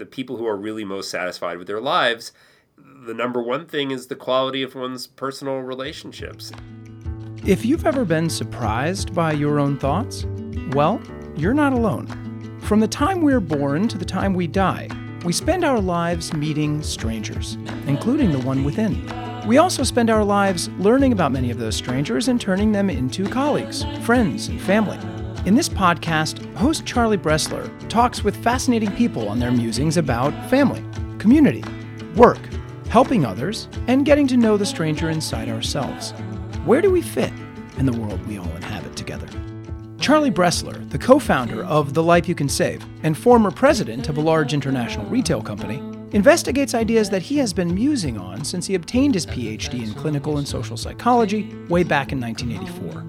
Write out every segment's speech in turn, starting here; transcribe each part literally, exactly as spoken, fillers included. the people who are really most satisfied with their lives, the number one thing is the quality of one's personal relationships. If you've ever been surprised by your own thoughts, well, you're not alone. From the time we're born to the time we die, we spend our lives meeting strangers, including the one within. We also spend our lives learning about many of those strangers and turning them into colleagues, friends, and family. In this podcast, host Charlie Bresler talks with fascinating people on their musings about family, community, work, helping others, and getting to know the stranger inside ourselves. Where do we fit in the world we all inhabit together? Charlie Bresler, the co-founder of The Life You Can Save and former president of a large international retail company, investigates ideas that he has been musing on since he obtained his P H D in clinical and social psychology way back in nineteen eighty-four.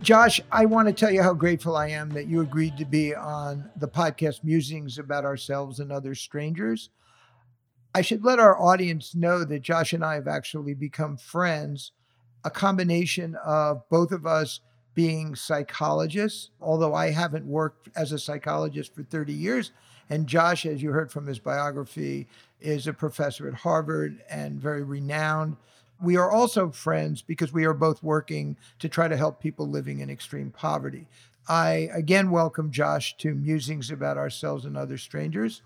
Josh, I want to tell you how grateful I am that you agreed to be on the podcast Musings About Ourselves and Other Strangers. I should let our audience know that Josh and I have actually become friends, a combination of both of us being psychologists, although I haven't worked as a psychologist for thirty years. And Josh, as you heard from his biography, is a professor at Harvard and very renowned. We are also friends because we are both working to try to help people living in extreme poverty. I again welcome Josh to Musings About Ourselves and Other Strangers.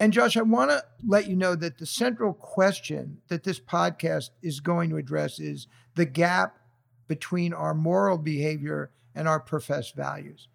And Josh, I want to let you know that the central question that this podcast is going to address is the gap between our moral behavior and our professed values.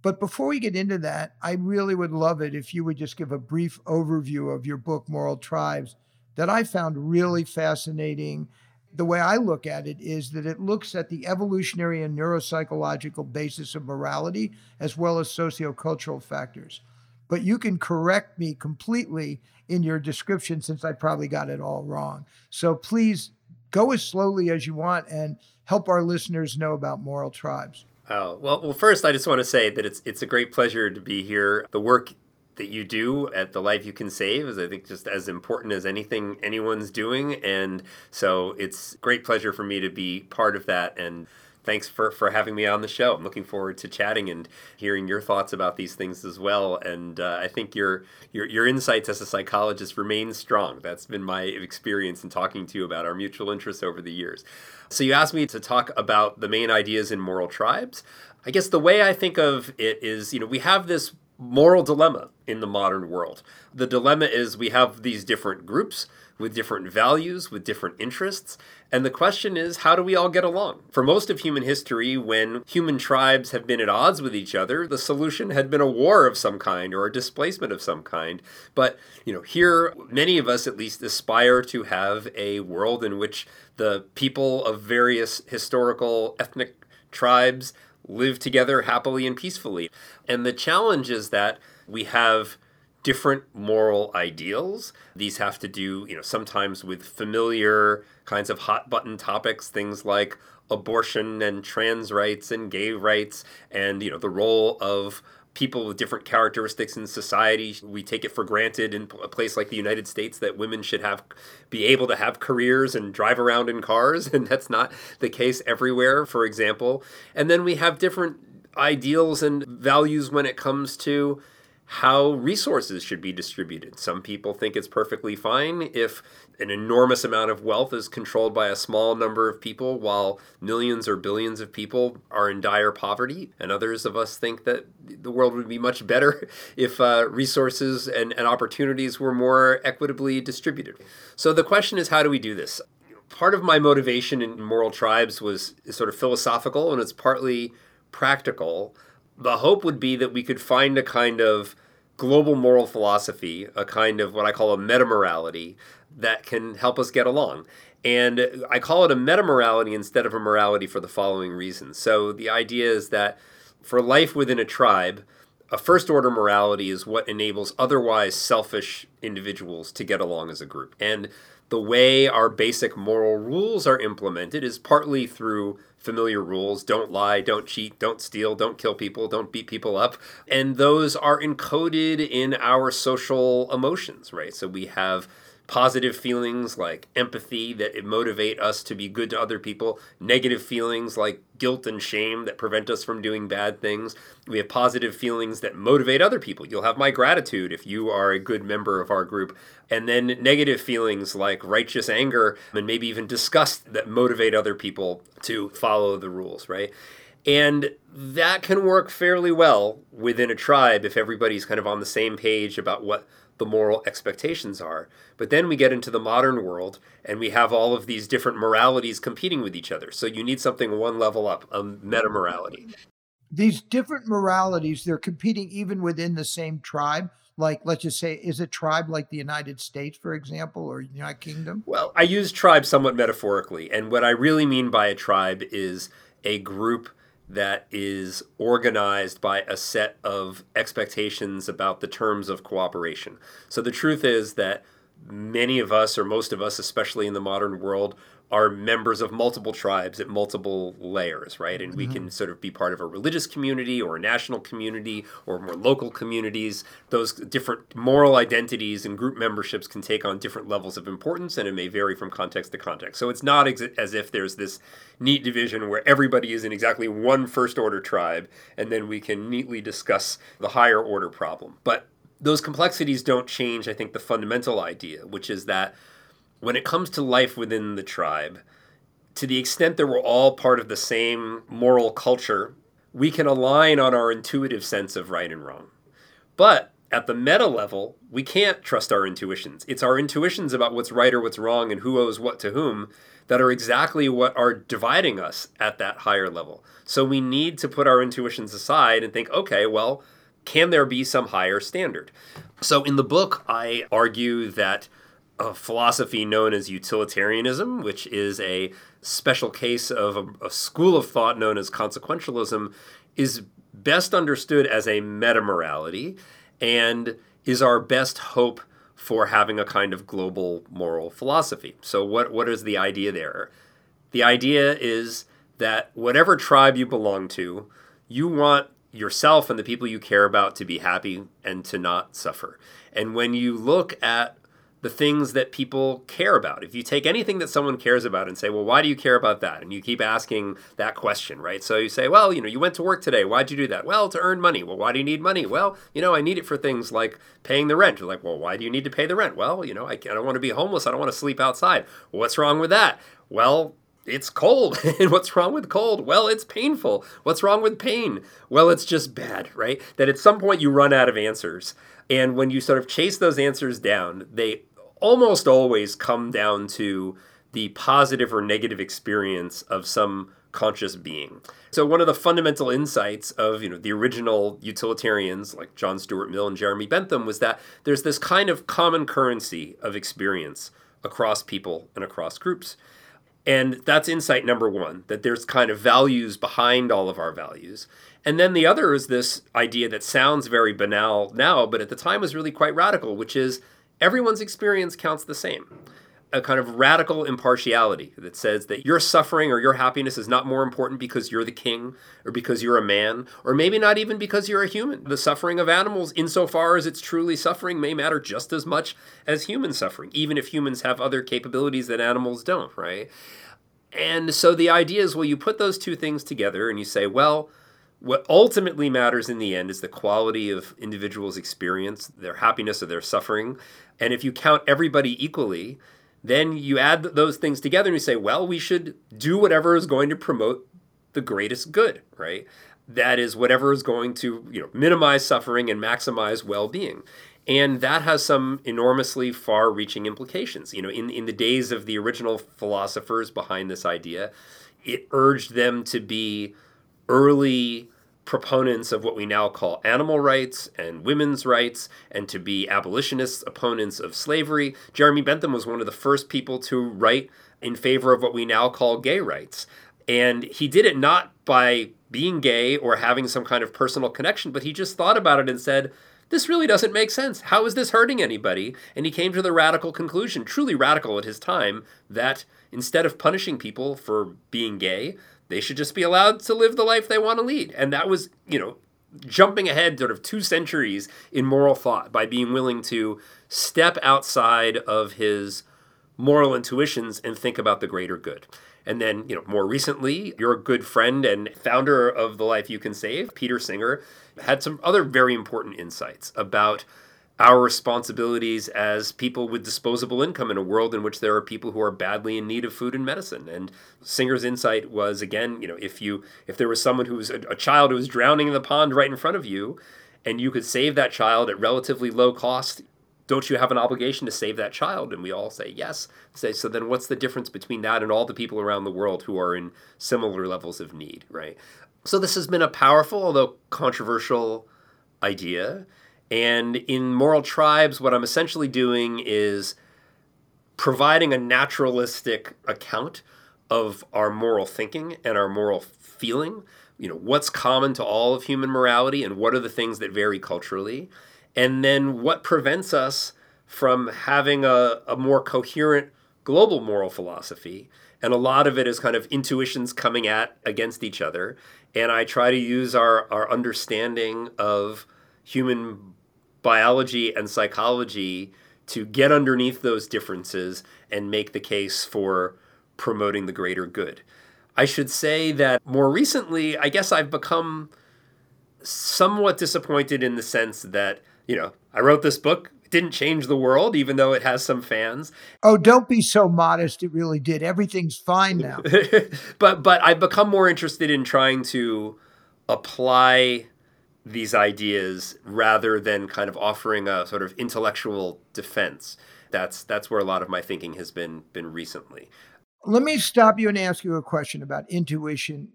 But before we get into that, I really would love it if you would just give a brief overview of your book, Moral Tribes, that I found really fascinating. The way I look at it is that it looks at the evolutionary and neuropsychological basis of morality, as well as sociocultural factors. But you can correct me completely in your description, since I probably got it all wrong. So please go as slowly as you want and help our listeners know about Moral Tribes. Oh, well, well, first, I just want to say that it's it's a great pleasure to be here. The work that you do at The Life You Can Save is, I think, just as important as anything anyone's doing. And so it's a great pleasure for me to be part of that. And thanks for, for having me on the show. I'm looking forward to chatting and hearing your thoughts about these things as well. And uh, I think your, your your insights as a psychologist remain strong. That's been my experience in talking to you about our mutual interests over the years. So you asked me to talk about the main ideas in Moral Tribes. I guess the way I think of it is, you know, we have this moral dilemma in the modern world. The dilemma is we have these different groups with different values, with different interests. And the question is, how do we all get along? For most of human history, when human tribes have been at odds with each other, the solution had been a war of some kind or a displacement of some kind. But, you know, here, many of us at least aspire to have a world in which the people of various historical ethnic tribes live together happily and peacefully. And the challenge is that we have different moral ideals. These have to do, you know, sometimes with familiar kinds of hot button topics, things like abortion and trans rights and gay rights and, you know, the role of people with different characteristics in society. We take it for granted in a place like the United States that women should have be able to have careers and drive around in cars, and that's not the case everywhere, for example. And then we have different ideals and values when it comes to how resources should be distributed. Some people think it's perfectly fine if an enormous amount of wealth is controlled by a small number of people while millions or billions of people are in dire poverty. And others of us think that the world would be much better if uh, resources and, and opportunities were more equitably distributed. So the question is, how do we do this? Part of my motivation in Moral Tribes was sort of philosophical, and it's partly practical. The hope would be that we could find a kind of global moral philosophy, a kind of what I call a metamorality that can help us get along. And I call it a metamorality instead of a morality for the following reason. So the idea is that for life within a tribe, a first-order morality is what enables otherwise selfish individuals to get along as a group. And the way our basic moral rules are implemented is partly through familiar rules. Don't lie, don't cheat, don't steal, don't kill people, don't beat people up. And those are encoded in our social emotions, right? So we have positive feelings like empathy that motivate us to be good to other people, negative feelings like guilt and shame that prevent us from doing bad things. We have positive feelings that motivate other people. You'll have my gratitude if you are a good member of our group. And then negative feelings like righteous anger and maybe even disgust that motivate other people to follow the rules, right? And that can work fairly well within a tribe if everybody's kind of on the same page about what the moral expectations are. But then we get into the modern world and we have all of these different moralities competing with each other. So you need something one level up, a meta-morality. These different moralities, they're competing even within the same tribe. Like, let's just say, is a tribe like the United States, for example, or the United Kingdom? Well, I use tribe somewhat metaphorically. And what I really mean by a tribe is a group that is organized by a set of expectations about the terms of cooperation. So the truth is that many of us, or most of us, especially in the modern world, are members of multiple tribes at multiple layers, right? And mm-hmm. we can sort of be part of a religious community or a national community or more local communities. Those different moral identities and group memberships can take on different levels of importance, and it may vary from context to context. So it's not ex- as if there's this neat division where everybody is in exactly one first-order tribe, and then we can neatly discuss the higher-order problem. But those complexities don't change, I think, the fundamental idea, which is that when it comes to life within the tribe, to the extent that we're all part of the same moral culture, we can align on our intuitive sense of right and wrong. But at the meta level, we can't trust our intuitions. It's our intuitions about what's right or what's wrong and who owes what to whom that are exactly what are dividing us at that higher level. So we need to put our intuitions aside and think, okay, well, can there be some higher standard? So in the book, I argue that a philosophy known as utilitarianism, which is a special case of a, a school of thought known as consequentialism, is best understood as a metamorality and is our best hope for having a kind of global moral philosophy. So what, what is the idea there? The idea is that whatever tribe you belong to, you want yourself and the people you care about to be happy and to not suffer. And when you look at the things that people care about. If you take anything that someone cares about and say, well, why do you care about that? And you keep asking that question, right? So you say, well, you know, you went to work today. Why'd you do that? Well, to earn money. Well, why do you need money? Well, you know, I need it for things like paying the rent. You're like, well, why do you need to pay the rent? Well, you know, I, I don't want to be homeless. I don't want to sleep outside. Well, what's wrong with that? Well, it's cold. And what's wrong with cold? Well, it's painful. What's wrong with pain? Well, it's just bad, right? That at some point you run out of answers. And when you sort of chase those answers down, they almost always come down to the positive or negative experience of some conscious being. So one of the fundamental insights of, you know, the original utilitarians like John Stuart Mill and Jeremy Bentham was that there's this kind of common currency of experience across people and across groups. And that's insight number one, that there's kind of values behind all of our values. And then the other is this idea that sounds very banal now, but at the time was really quite radical, which is everyone's experience counts the same. A kind of radical impartiality that says that your suffering or your happiness is not more important because you're the king or because you're a man, or maybe not even because you're a human. The suffering of animals, insofar as it's truly suffering, may matter just as much as human suffering, even if humans have other capabilities that animals don't, right? And so the idea is, well, you put those two things together and you say, well, What ultimately matters in the end is the quality of individuals' experience, their happiness or their suffering. And if you count everybody equally, then you add those things together and you say, well, we should do whatever is going to promote the greatest good, right? That is whatever is going to, you know, minimize suffering and maximize well-being. And that has some enormously far-reaching implications. You know, in, in the days of the original philosophers behind this idea, it urged them to be early proponents of what we now call animal rights and women's rights, and to be abolitionists, opponents of slavery. Jeremy Bentham was one of the first people to write in favor of what we now call gay rights. And he did it not by being gay or having some kind of personal connection, but he just thought about it and said, this really doesn't make sense. How is this hurting anybody? And he came to the radical conclusion, truly radical at his time, that instead of punishing people for being gay, they should just be allowed to live the life they want to lead. And that was, you know, jumping ahead sort of two centuries in moral thought by being willing to step outside of his moral intuitions and think about the greater good. And then, you know, more recently, your good friend and founder of The Life You Can Save, Peter Singer, had some other very important insights about our responsibilities as people with disposable income in a world in which there are people who are badly in need of food and medicine. And Singer's insight was, again, you know, if you if there was someone who was a, a child who was drowning in the pond right in front of you, and you could save that child at relatively low cost, don't you have an obligation to save that child? And we all say yes. Say, so then what's the difference between that and all the people around the world who are in similar levels of need, right? So this has been a powerful, although controversial, idea. And in Moral Tribes, what I'm essentially doing is providing a naturalistic account of our moral thinking and our moral feeling. You know, what's common to all of human morality and what are the things that vary culturally? And then what prevents us from having a, a more coherent global moral philosophy? And a lot of it is kind of intuitions coming at against each other. And I try to use our, our understanding of human biology and psychology to get underneath those differences and make the case for promoting the greater good. I should say that more recently, I guess I've become somewhat disappointed in the sense that, you know, I wrote this book, it didn't change the world, even though it has some fans. Oh, don't be so modest. It really did. Everything's fine now. but but I've become more interested in trying to apply these ideas rather than kind of offering a sort of intellectual defense. That's that's where a lot of my thinking has been been recently. Let me stop you and ask you a question about intuition.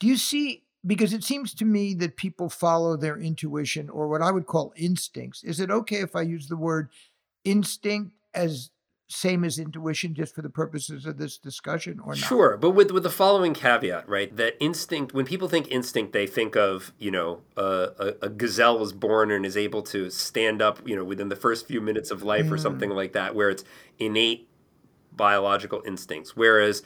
Do you see... Because it seems to me that people follow their intuition or what I would call instincts. Is it okay if I use the word instinct as same as intuition just for the purposes of this discussion or not? Sure, but with, with the following caveat, right? That instinct, when people think instinct, they think of, you know, uh, a, a gazelle is born and is able to stand up, you know, within the first few minutes of life mm. or something like that, where it's innate biological instincts. Whereas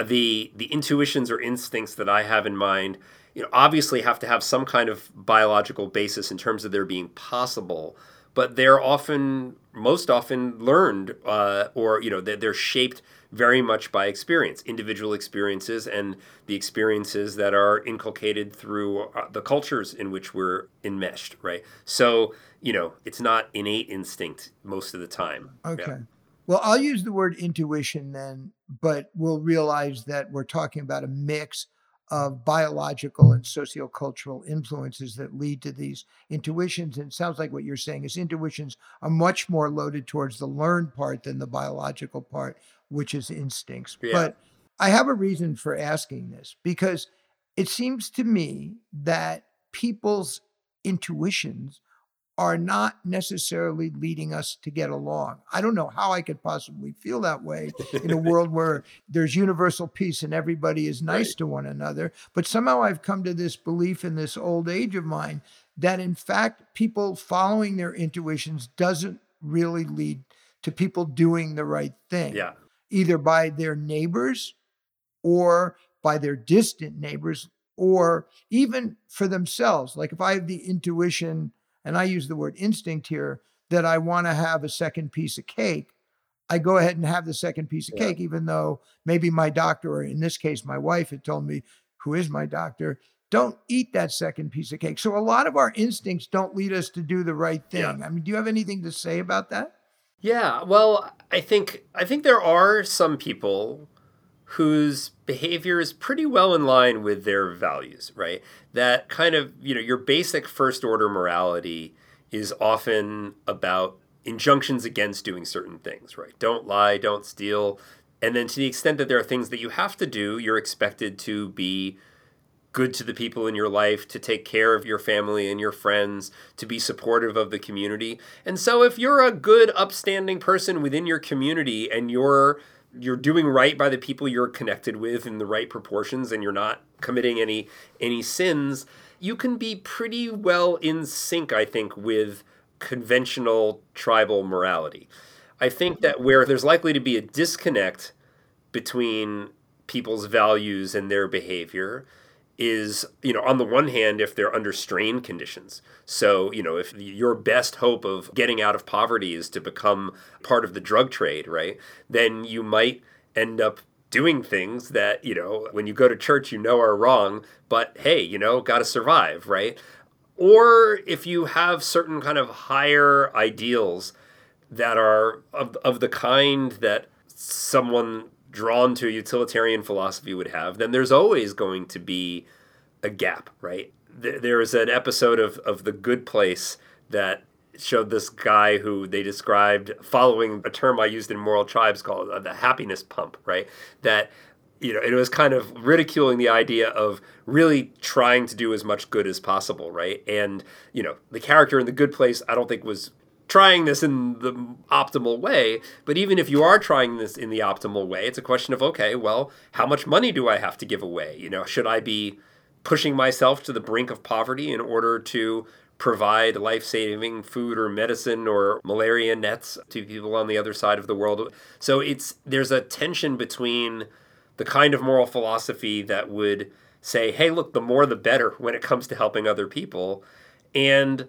the the intuitions or instincts that I have in mind, you know, obviously have to have some kind of biological basis in terms of their being possible, but they're often, most often learned uh, or, you know, they're, they're shaped very much by experience, individual experiences and the experiences that are inculcated through the cultures in which we're enmeshed, right? So, you know, it's not innate instinct most of the time. Okay. Yeah. Well, I'll use the word intuition then, but we'll realize that we're talking about a mix of biological and sociocultural influences that lead to these intuitions. And it sounds like what you're saying is intuitions are much more loaded towards the learned part than the biological part, which is instincts. Yeah. But I have a reason for asking this, because it seems to me that people's intuitions are not necessarily leading us to get along. I don't know how I could possibly feel that way in a world where there's universal peace and everybody is nice right. to one another. But somehow I've come to this belief in this old age of mine that in fact, people following their intuitions doesn't really lead to people doing the right thing, yeah. either by their neighbors or by their distant neighbors, or even for themselves. Like if I have the intuition, and I use the word instinct here, that I want to have a second piece of cake, I go ahead and have the second piece of yeah. cake, even though maybe my doctor, or in this case, my wife had told me, who is my doctor, don't eat that second piece of cake. So a lot of our instincts don't lead us to do the right thing. Yeah. I mean, do you have anything to say about that? Yeah, well, I think I think there are some people whose behavior is pretty well in line with their values, right? That kind of, you know, your basic first order morality is often about injunctions against doing certain things, right? Don't lie, don't steal. And then to the extent that there are things that you have to do, you're expected to be good to the people in your life, to take care of your family and your friends, to be supportive of the community. And so if you're a good, upstanding person within your community and you're you're doing right by the people you're connected with in the right proportions and you're not committing any any sins, you can be pretty well in sync, I think, with conventional tribal morality. I think that where there's likely to be a disconnect between people's values and their behavior is, you know, on the one hand, if they're under strain conditions. So, you know, if your best hope of getting out of poverty is to become part of the drug trade, right, then you might end up doing things that, you know, when you go to church, you know, are wrong, but hey, you know, got to survive, right? Or if you have certain kind of higher ideals that are of, of the kind that someone drawn to a utilitarian philosophy would have, then there's always going to be a gap, right? There is an episode of, of The Good Place that showed this guy who they described following a term I used in Moral Tribes called the happiness pump, right? That, you know, it was kind of ridiculing the idea of really trying to do as much good as possible, right? And, you know, the character in The Good Place, I don't think was trying this in the optimal way, but even if you are trying this in the optimal way, it's a question of, okay, well, how much money do I have to give away? You know, should I be pushing myself to the brink of poverty in order to provide life-saving food or medicine or malaria nets to people on the other side of the world? So it's there's a tension between the kind of moral philosophy that would say, hey, look, the more the better when it comes to helping other people, and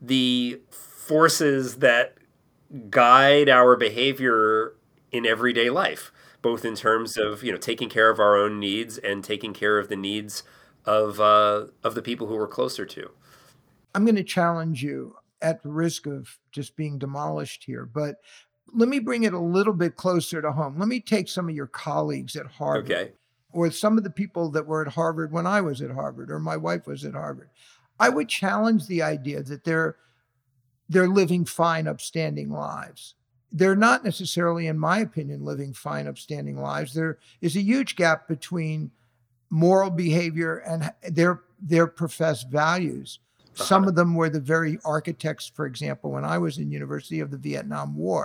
the forces that guide our behavior in everyday life, both in terms of, you know, taking care of our own needs and taking care of the needs of uh, of the people who we're closer to. I'm going to challenge you at the risk of just being demolished here, but let me bring it a little bit closer to home. Let me take some of your colleagues at Harvard, okay, or some of the people that were at Harvard when I was at Harvard or my wife was at Harvard. I would challenge the idea that there They're living fine, upstanding lives. They're not necessarily, in my opinion, living fine, upstanding lives. There is a huge gap between moral behavior and their their professed values. Some of them were the very architects, for example, when I was in university, of the Vietnam War.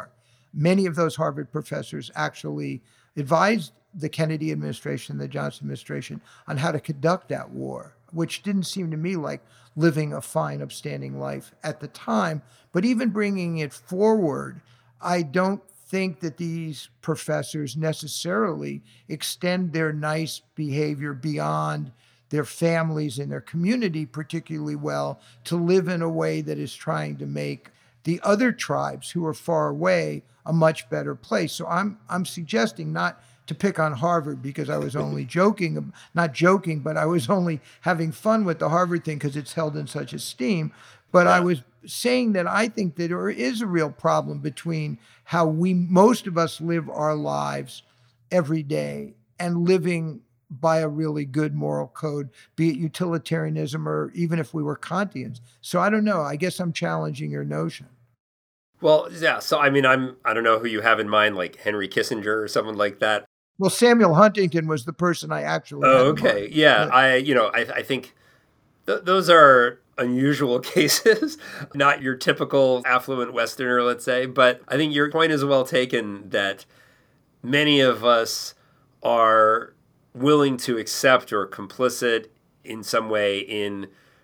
Many of those Harvard professors actually advised the Kennedy administration, the Johnson administration, on how to conduct that war, which didn't seem to me like living a fine, upstanding life at the time. But even bringing it forward, I don't think that these professors necessarily extend their nice behavior beyond their families and their community particularly well to live in a way that is trying to make the other tribes who are far away a much better place. So I'm I'm suggesting not to pick on Harvard because I was only joking, not joking, but I was only having fun with the Harvard thing because it's held in such esteem. But yeah. I was saying that I think that there is a real problem between how we, most of us, live our lives every day and living by a really good moral code, be it utilitarianism or even if we were Kantians. So I don't know. I guess I'm challenging your notion. Well, yeah. So, I mean, I'm, I don't know who you have in mind, like Henry Kissinger or someone like that. Well, Samuel Huntington was the person I actually. Oh, okay. Yeah. But I, you know, I, I think th- those are unusual cases, not your typical affluent Westerner, let's say. But I think your point is well taken that many of us are willing to accept or complicit in some way in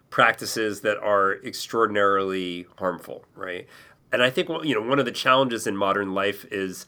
practices that are extraordinarily harmful, right? And I think, you know, one of the challenges in modern life is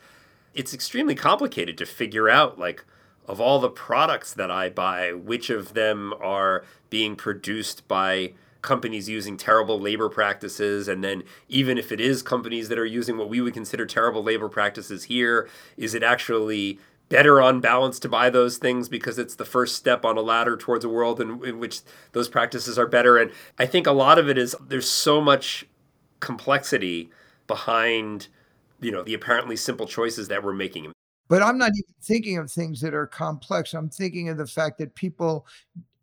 it's extremely complicated to figure out, like, of all the products that I buy, which of them are being produced by companies using terrible labor practices. And then even if it is companies that are using what we would consider terrible labor practices here, is it actually better on balance to buy those things because it's the first step on a ladder towards a world in, in which those practices are better. And I think a lot of it is there's so much complexity behind, you know, the apparently simple choices that we're making. But I'm not even thinking of things that are complex. I'm thinking of the fact that people,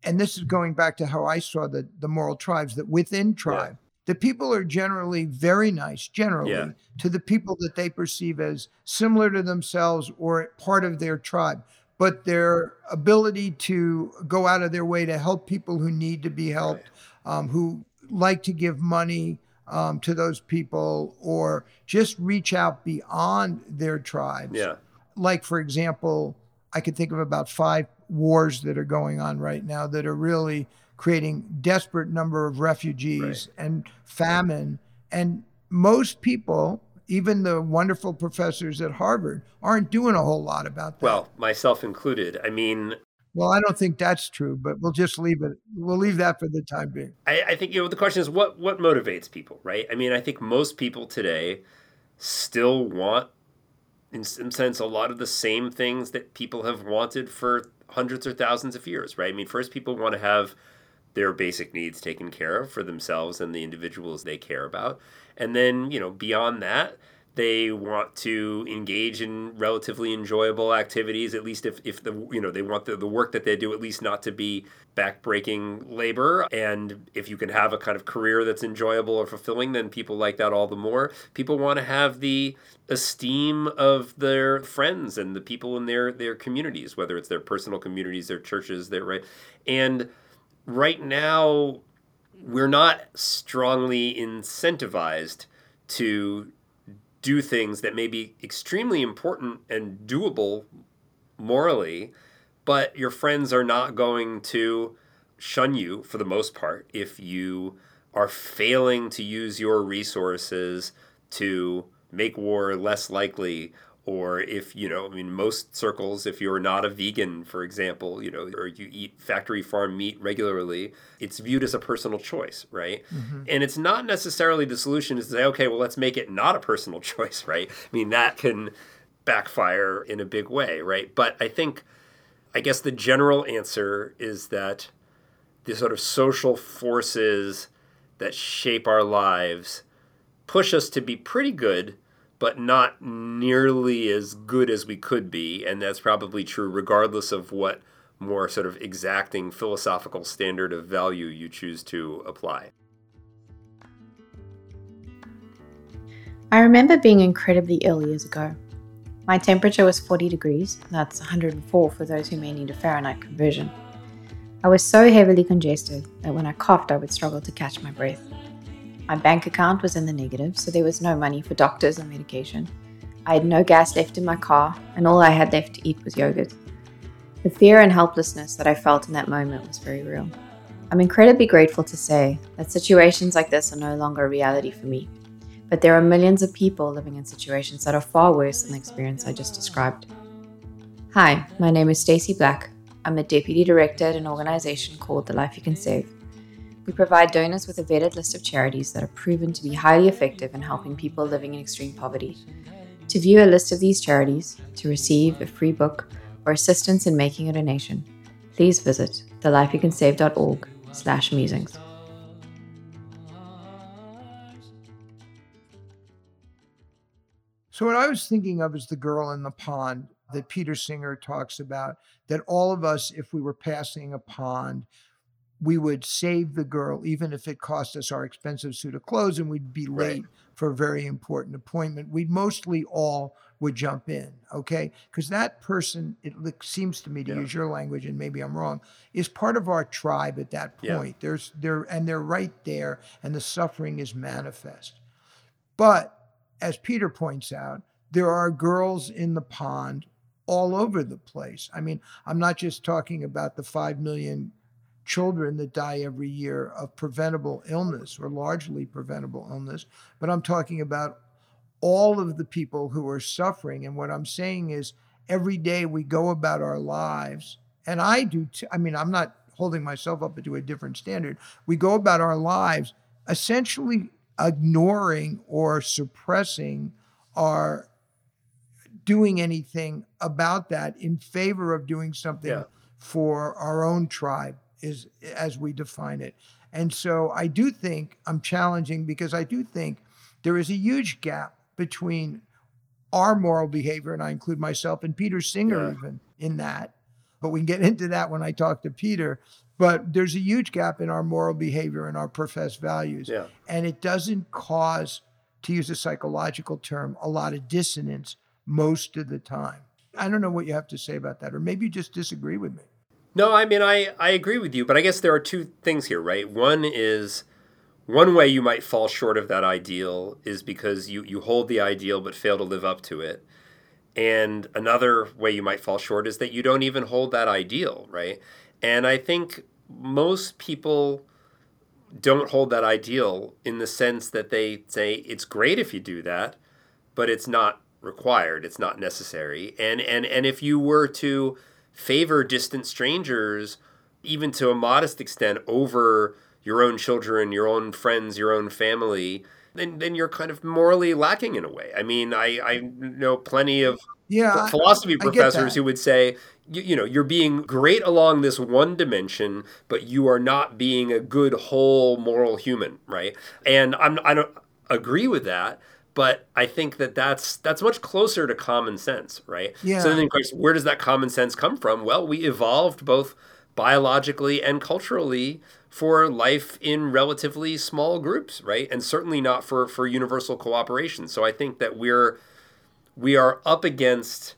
and this is going back to how I saw the, the moral tribes, that within tribe, yeah. the people are generally very nice, generally, yeah. to the people that they perceive as similar to themselves or part of their tribe. But their ability to go out of their way to help people who need to be helped, right. um, who like to give money um, to those people, or just reach out beyond their tribes. Yeah. Like, for example, I could think of about five wars that are going on right now that are really creating desperate number of refugees right. and famine. And most people, even the wonderful professors at Harvard, aren't doing a whole lot about that. Well, myself included. I mean... Well, I don't think that's true, but we'll just leave it. We'll leave that for the time being. I, I think, you know, the question is what what motivates people, right? I mean, I think most people today still want, in some sense, a lot of the same things that people have wanted for hundreds or thousands of years, right? I mean, first people want to have their basic needs taken care of for themselves and the individuals they care about. And then, you know, beyond that, they want to engage in relatively enjoyable activities, at least if, if the, you know, they want the, the work that they do at least not to be backbreaking labor. And if you can have a kind of career that's enjoyable or fulfilling, then people like that all the more. People want to have the esteem of their friends and the people in their, their communities, whether it's their personal communities, their churches, their right. And right now, we're not strongly incentivized to do things that may be extremely important and doable morally, but your friends are not going to shun you for the most part if you are failing to use your resources to make war less likely, or if, you know, I mean, most circles, if you're not a vegan, for example, you know, or you eat factory farm meat regularly, it's viewed as a personal choice, right? Mm-hmm. And it's not necessarily the solution is to say, okay, well, let's make it not a personal choice, right? I mean, that can backfire in a big way, right? But I think, I guess the general answer is that the sort of social forces that shape our lives push us to be pretty good, but not nearly as good as we could be. And that's probably true regardless of what more sort of exacting philosophical standard of value you choose to apply. I remember being incredibly ill years ago. My temperature was forty degrees. That's one hundred four for those who may need a Fahrenheit conversion. I was so heavily congested that when I coughed, I would struggle to catch my breath. My bank account was in the negative, so there was no money for doctors and medication. I had no gas left in my car, and all I had left to eat was yogurt. The fear and helplessness that I felt in that moment was very real. I'm incredibly grateful to say that situations like this are no longer a reality for me, but there are millions of people living in situations that are far worse than the experience I just described. Hi, my name is Stacey Black. I'm a deputy director at an organization called The Life You Can Save. We provide donors with a vetted list of charities that are proven to be highly effective in helping people living in extreme poverty. To view a list of these charities, to receive a free book, or assistance in making a donation, please visit thelifeyoucansave.org slash musings. So what I was thinking of is the girl in the pond that Peter Singer talks about, that all of us, if we were passing a pond, we would save the girl, even if it cost us our expensive suit of clothes and we'd be late right. for a very important appointment. We mostly all would jump in, okay? Because that person, it seems to me, to yeah. use your language, and maybe I'm wrong, is part of our tribe at that point. Yeah. There's, they're, and they're right there, and the suffering is manifest. But as Peter points out, there are girls in the pond all over the place. I mean, I'm not just talking about the five million children that die every year of preventable illness, or largely preventable illness, but I'm talking about all of the people who are suffering. And what I'm saying is every day we go about our lives, and I do too, I mean, I'm not holding myself up to a different standard. We go about our lives essentially ignoring or suppressing our doing anything about that in favor of doing something yeah. for our own tribe, is as we define it. And so I do think I'm challenging, because I do think there is a huge gap between our moral behavior, and I include myself and Peter Singer yeah. even in that. But we can get into that when I talk to Peter. But there's a huge gap in our moral behavior and our professed values. Yeah. And it doesn't cause, to use a psychological term, a lot of dissonance most of the time. I don't know what you have to say about that, or maybe you just disagree with me. No, I mean, I, I agree with you, but I guess there are two things here, right? One is, one way you might fall short of that ideal is because you, you hold the ideal but fail to live up to it. And another way you might fall short is that you don't even hold that ideal, right? And I think most people don't hold that ideal in the sense that they say, it's great if you do that, but it's not required, it's not necessary. And and and if you were to favor distant strangers, even to a modest extent, over your own children, your own friends, your own family, then then you're kind of morally lacking in a way. I mean, I, I know plenty of yeah, philosophy I, I professors who would say, you, you know, you're being great along this one dimension, but you are not being a good whole moral human, right? And I'm, I don't agree with that. But I think that that's, that's much closer to common sense, right? Yeah. So then of course, where does that common sense come from? Well, we evolved both biologically and culturally for life in relatively small groups, right? And certainly not for, for universal cooperation. So I think that we're, we are up against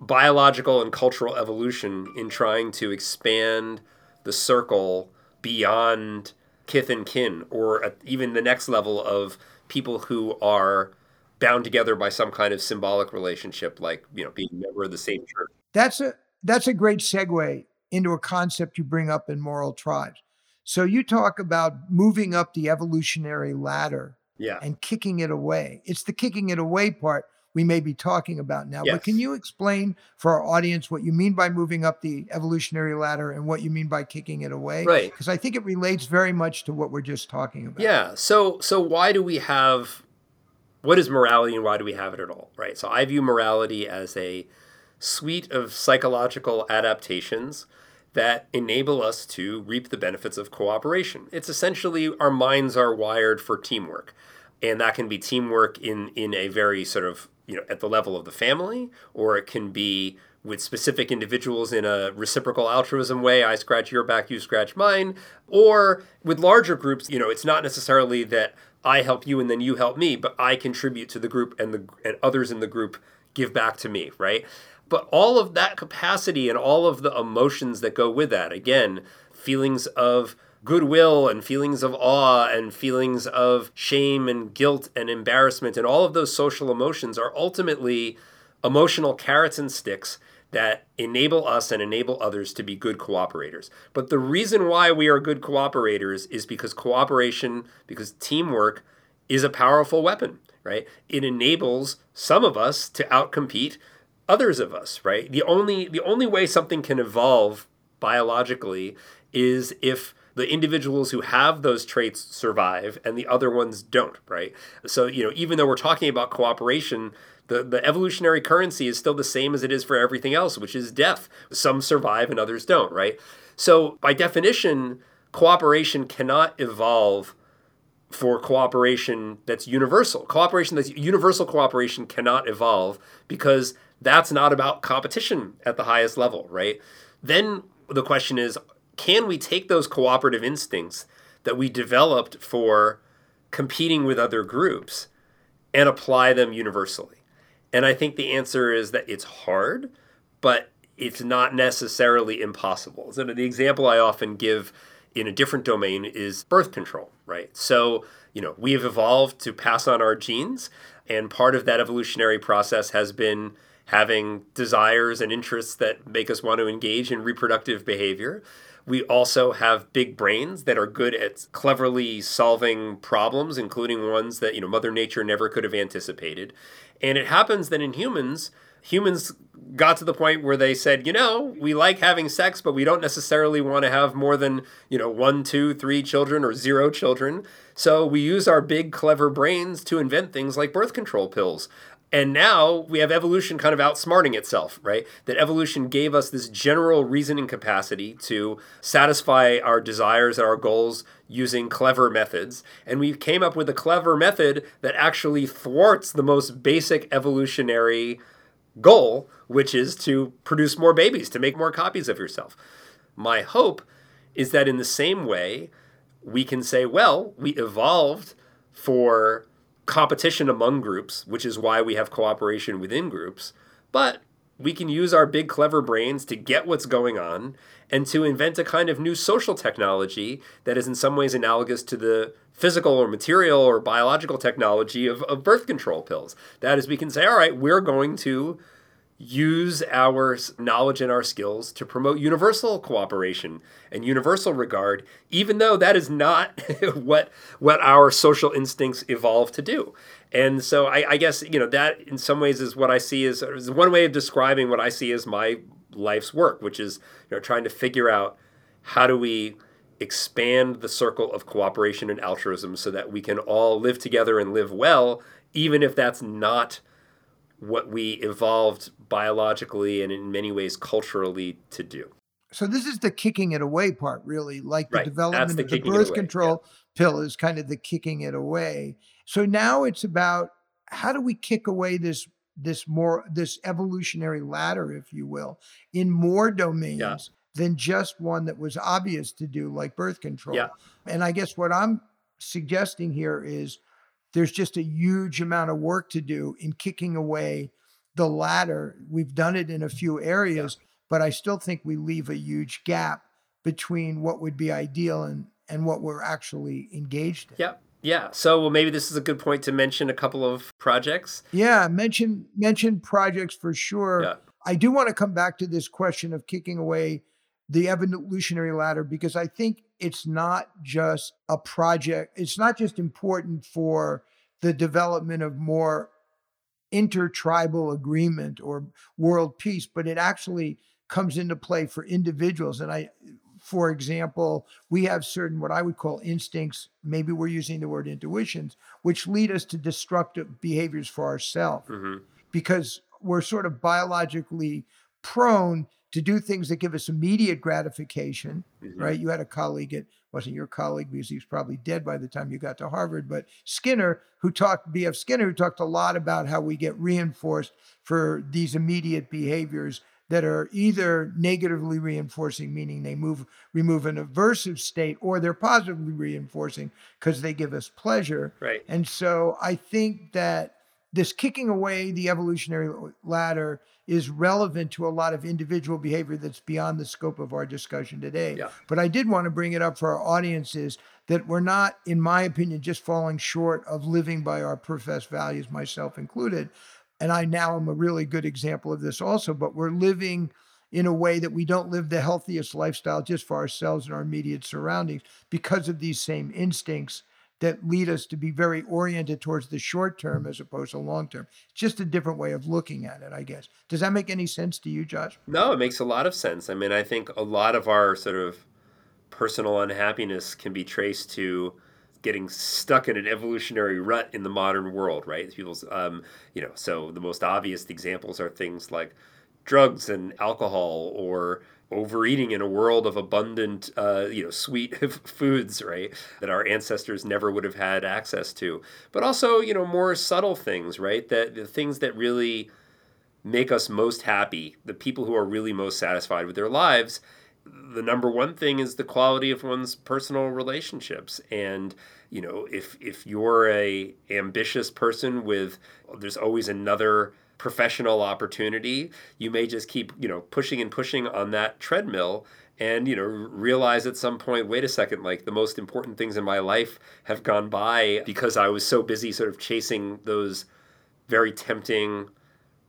biological and cultural evolution in trying to expand the circle beyond kith and kin, or even the next level of people who are bound together by some kind of symbolic relationship, like, you know, being a member of the same church. That's a that's a great segue into a concept you bring up in Moral Tribes. So you talk about moving up the evolutionary ladder yeah. and kicking it away. It's the kicking it away part we may be talking about now. Yes. But can you explain for our audience what you mean by moving up the evolutionary ladder and what you mean by kicking it away? Right. Because I think it relates very much to what we're just talking about. Yeah. So so why do we have, what is morality and why do we have it at all, right? So I view morality as a suite of psychological adaptations that enable us to reap the benefits of cooperation. It's essentially, our minds are wired for teamwork. And that can be teamwork in, in a very sort of, you know, at the level of the family, or it can be with specific individuals in a reciprocal altruism way. I scratch your back, you scratch mine. Or with larger groups, you know, it's not necessarily that I help you and then you help me, but I contribute to the group and the and others in the group give back to me, right? But all of that capacity and all of the emotions that go with that, again, feelings of goodwill and feelings of awe and feelings of shame and guilt and embarrassment, and all of those social emotions are ultimately emotional carrots and sticks that enable us and enable others to be good cooperators. But the reason why we are good cooperators is because cooperation, because teamwork is a powerful weapon, right? It enables some of us to outcompete others of us, right? The only, the only way something can evolve biologically is if the individuals who have those traits survive and the other ones don't, right? So, you know, even though we're talking about cooperation, the, the evolutionary currency is still the same as it is for everything else, which is death. Some survive and others don't, right? So by definition, cooperation cannot evolve for cooperation that's universal. Cooperation that's universal cooperation cannot evolve, because that's not about competition at the highest level, right? Then the question is, can we take those cooperative instincts that we developed for competing with other groups and apply them universally? And I think the answer is that it's hard, but it's not necessarily impossible. So the example I often give in a different domain is birth control, right? So, you know, we have evolved to pass on our genes, and part of that evolutionary process has been having desires and interests that make us want to engage in reproductive behavior. We also have big brains that are good at cleverly solving problems, including ones that, you know, Mother Nature never could have anticipated. And it happens that in humans, humans got to the point where they said, you know, we like having sex, but we don't necessarily want to have more than, you know, one, two, three children or zero children. So we use our big, clever brains to invent things like birth control pills. And now we have evolution kind of outsmarting itself, right? That evolution gave us this general reasoning capacity to satisfy our desires and our goals using clever methods. And we came up with a clever method that actually thwarts the most basic evolutionary goal, which is to produce more babies, to make more copies of yourself. My hope is that in the same way, we can say, well, we evolved for competition among groups, which is why we have cooperation within groups, but we can use our big clever brains to get what's going on and to invent a kind of new social technology that is in some ways analogous to the physical or material or biological technology of, of birth control pills. That is, we can say, all right, we're going to use our knowledge and our skills to promote universal cooperation and universal regard, even though that is not what what our social instincts evolved to do. And so I, I guess, you know, that in some ways is what I see as, is one way of describing what I see as my life's work, which is, you know, trying to figure out how do we expand the circle of cooperation and altruism so that we can all live together and live well, even if that's not what we evolved biologically and in many ways culturally to do. So this is the kicking it away part, really, like the right. development the of the birth control yeah. pill is kind of the kicking it away. So now it's about how do we kick away this this more this evolutionary ladder, if you will, in more domains yeah. than just one that was obvious to do, like birth control. Yeah. And I guess what I'm suggesting here is there's just a huge amount of work to do in kicking away the ladder. We've done it in a few areas, yeah. but I still think we leave a huge gap between what would be ideal and, and what we're actually engaged in. Yeah, yeah. So well, maybe this is a good point to mention a couple of projects. Yeah, mention mention projects for sure. Yeah. I do want to come back to this question of kicking away the evolutionary ladder, because I think it's not just a project. It's not just important for the development of more intertribal agreement or world peace, but it actually comes into play for individuals. And I, for example, we have certain what I would call instincts, maybe we're using the word intuitions, which lead us to destructive behaviors for ourselves mm-hmm. because we're sort of biologically prone to do things that give us immediate gratification, mm-hmm. right? You had a colleague, it wasn't your colleague because he was probably dead by the time you got to Harvard, but Skinner, who talked, B F Skinner, who talked a lot about how we get reinforced for these immediate behaviors that are either negatively reinforcing, meaning they move remove an aversive state, or they're positively reinforcing because they give us pleasure. Right. And so I think that this kicking away the evolutionary ladder is relevant to a lot of individual behavior that's beyond the scope of our discussion today. Yeah. But I did want to bring it up for our audiences that we're not, in my opinion, just falling short of living by our professed values, myself included. And I now am a really good example of this also, but we're living in a way that we don't live the healthiest lifestyle just for ourselves and our immediate surroundings because of these same instincts that lead us to be very oriented towards the short term as opposed to long term. Just a different way of looking at it, I guess. Does that make any sense to you, Josh? No, it makes a lot of sense. I mean, I think a lot of our sort of personal unhappiness can be traced to getting stuck in an evolutionary rut in the modern world, right? People's, um, you know, so the most obvious examples are things like drugs and alcohol, or overeating in a world of abundant, uh, you know, sweet foods, right, that our ancestors never would have had access to. But also, you know, more subtle things, right, that the things that really make us most happy, the people who are really most satisfied with their lives, the number one thing is the quality of one's personal relationships. And, you know, if if you're a ambitious person with, there's always another professional opportunity, you may just keep, you know, pushing and pushing on that treadmill and, you know, realize at some point, wait a second, like the most important things in my life have gone by because I was so busy sort of chasing those very tempting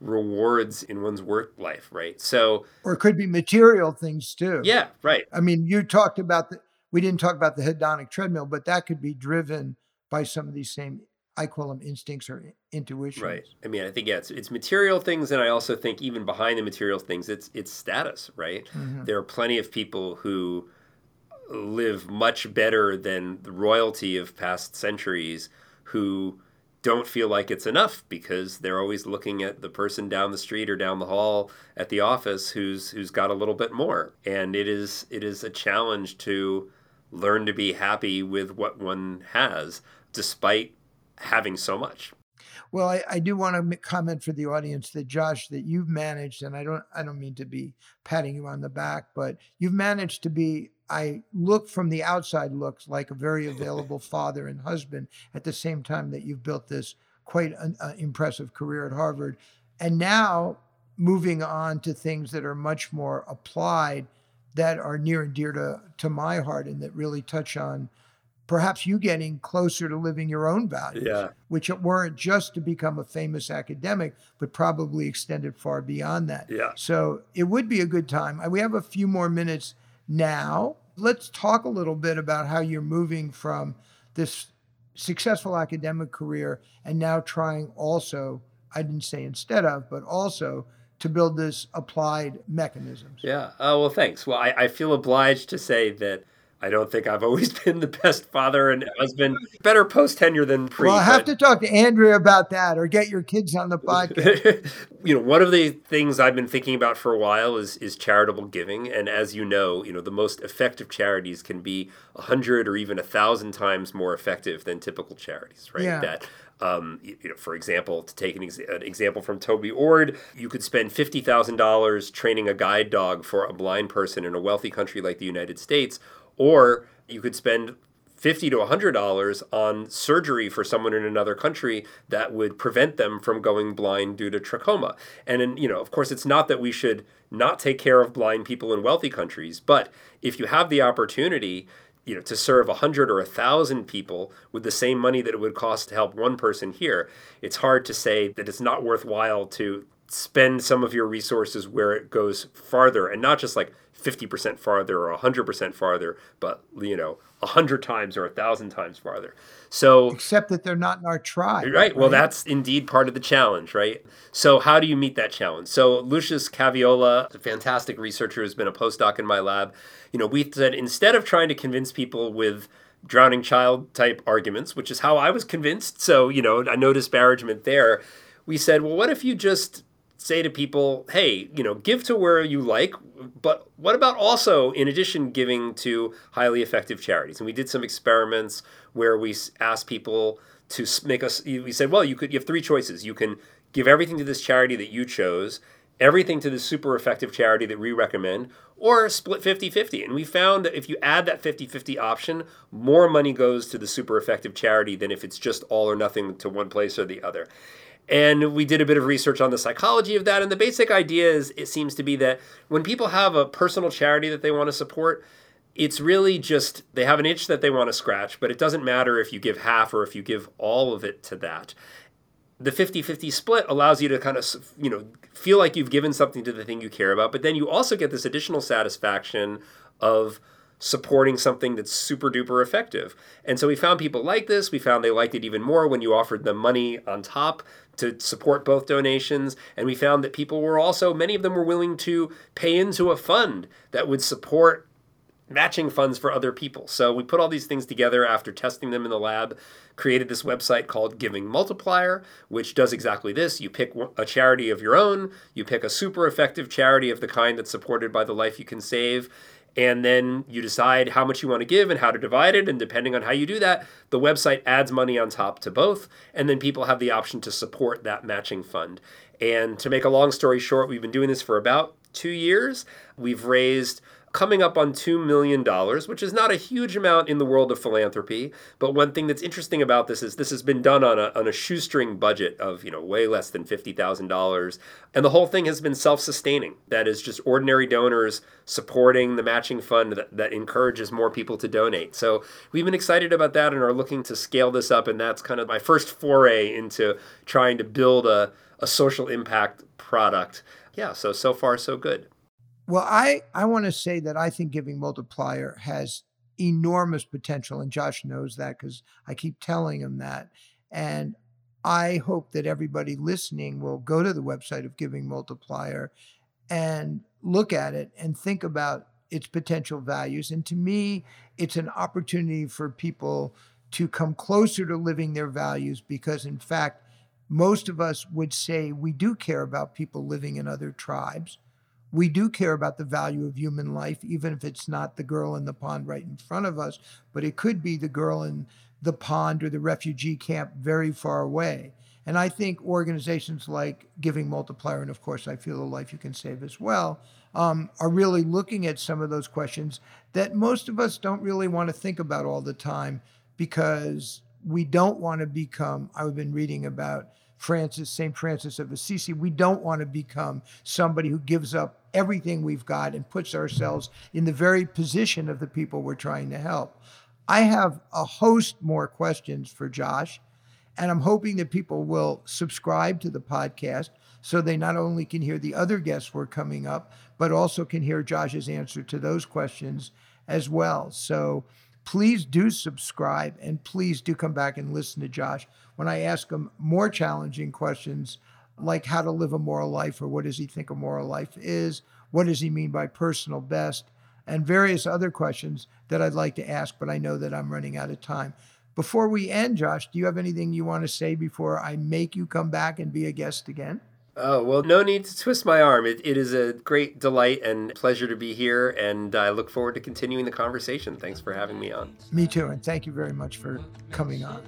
rewards in one's work life, right? So, or it could be material things too. Yeah, right. I mean, you talked about the, we didn't talk about the hedonic treadmill, but that could be driven by some of these same, I call them instincts or intuitions. Right. I mean, I think, yeah, it's, it's material things. And I also think even behind the material things, it's it's status, right? Mm-hmm. There are plenty of people who live much better than the royalty of past centuries who don't feel like it's enough because they're always looking at the person down the street or down the hall at the office who's who's got a little bit more. And it is it is a challenge to learn to be happy with what one has, despite having so much. Well, I, I do want to comment for the audience that, Josh, that you've managed, and I don't I don't mean to be patting you on the back, but you've managed to be, I look from the outside looks like a very available father and husband at the same time that you've built this quite an uh, impressive career at Harvard. And now moving on to things that are much more applied that are near and dear to, to my heart and that really touch on perhaps you getting closer to living your own values, yeah. which weren't just to become a famous academic, but probably extended far beyond that. Yeah. So it would be a good time. We have a few more minutes now. Let's talk a little bit about how you're moving from this successful academic career and now trying also, I didn't say instead of, but also to build this applied mechanisms. Yeah. Oh, well, thanks. Well, I, I feel obliged to say that I don't think I've always been the best father and husband, better post-tenure than pre. Well, I'll have but... to talk to Andrea about that or get your kids on the podcast. You know, one of the things I've been thinking about for a while is is charitable giving. And as you know, you know, the most effective charities can be a hundred or even a thousand times more effective than typical charities, right? Yeah. That, um, you know, for example, to take an, ex- an example from Toby Ord, you could spend fifty thousand dollars training a guide dog for a blind person in a wealthy country like the United States, or you could spend fifty to a hundred dollars on surgery for someone in another country that would prevent them from going blind due to trachoma. And, and, you know, of course, it's not that we should not take care of blind people in wealthy countries, but if you have the opportunity, you know, to serve a hundred or a thousand people with the same money that it would cost to help one person here, it's hard to say that it's not worthwhile to spend some of your resources where it goes farther, and not just like fifty percent farther or one hundred percent farther, but, you know, a hundred times or a thousand times farther. So, except that they're not in our tribe. Right. right? Well, that's indeed part of the challenge, right? So how do you meet that challenge? So Lucius Caviola, a fantastic researcher who's been a postdoc in my lab, you know, we said instead of trying to convince people with drowning child type arguments, which is how I was convinced, so, you know, no disparagement there, we said, well, what if you just say to people, hey, you know, give to where you like, but what about also, in addition, giving to highly effective charities? And we did some experiments where we asked people to make us, we said, well, you could, you have three choices. You can give everything to this charity that you chose, everything to the super effective charity that we recommend, or split fifty-fifty. And we found that if you add that fifty-fifty option, more money goes to the super effective charity than if it's just all or nothing to one place or the other. And we did a bit of research on the psychology of that. And the basic idea is, it seems to be that when people have a personal charity that they want to support, it's really just they have an itch that they want to scratch, but it doesn't matter if you give half or if you give all of it to that. The fifty-fifty split allows you to kind of, you know, feel like you've given something to the thing you care about, but then you also get this additional satisfaction of supporting something that's super duper effective. And so we found people like this. We found they liked it even more when you offered them money on top to support both donations. And we found that people were also, many of them were willing to pay into a fund that would support matching funds for other people. So we put all these things together after testing them in the lab, created this website called Giving Multiplier, which does exactly this. You pick a charity of your own, you pick a super effective charity of the kind that's supported by The Life You Can Save, and then you decide how much you want to give and how to divide it. And depending on how you do that, the website adds money on top to both. And then people have the option to support that matching fund. And to make a long story short, we've been doing this for about two years. We've raised coming up on two million dollars, which is not a huge amount in the world of philanthropy. But one thing that's interesting about this is this has been done on a, on a shoestring budget of, you know, way less than fifty thousand dollars. And the whole thing has been self-sustaining. That is just ordinary donors supporting the matching fund that, that encourages more people to donate. So we've been excited about that and are looking to scale this up. And that's kind of my first foray into trying to build a, a social impact product. Yeah, so, so far, so good. Well, I, I want to say that I think Giving Multiplier has enormous potential, and Josh knows that because I keep telling him that. And I hope that everybody listening will go to the website of Giving Multiplier and look at it and think about its potential values. And to me, it's an opportunity for people to come closer to living their values, because in fact, most of us would say we do care about people living in other tribes. We do care about the value of human life, even if it's not the girl in the pond right in front of us, but it could be the girl in the pond or the refugee camp very far away. And I think organizations like Giving Multiplier, and of course, I feel The Life You Can Save as well, um, are really looking at some of those questions that most of us don't really want to think about all the time, because we don't want to become, I've been reading about Francis, Saint Francis of Assisi, we don't want to become somebody who gives up everything we've got and puts ourselves in the very position of the people we're trying to help. I have a host more questions for Josh, and I'm hoping that people will subscribe to the podcast so they not only can hear the other guests we're coming up, but also can hear Josh's answer to those questions as well. So please do subscribe, and please do come back and listen to Josh when I ask him more challenging questions like how to live a moral life, or what does he think a moral life is, what does he mean by personal best, and various other questions that I'd like to ask, but I know that I'm running out of time. Before we end, Josh, do you have anything you want to say before I make you come back and be a guest again? Oh, well, no need to twist my arm. It, it is a great delight and pleasure to be here, and I look forward to continuing the conversation. Thanks for having me on. Me too, and thank you very much for coming on.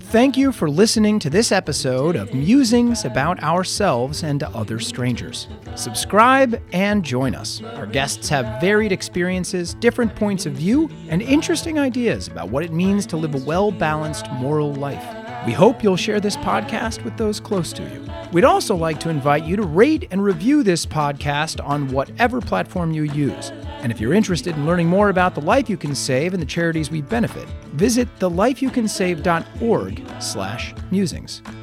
Thank you for listening to this episode of Musings About Ourselves and Other Strangers. Subscribe and join us. Our guests have varied experiences, different points of view, and interesting ideas about what it means to live a well-balanced moral life. We hope you'll share this podcast with those close to you. We'd also like to invite you to rate and review this podcast on whatever platform you use. And if you're interested in learning more about The Life You Can Save and the charities we benefit, visit thelifeyoucansave.org slash musings.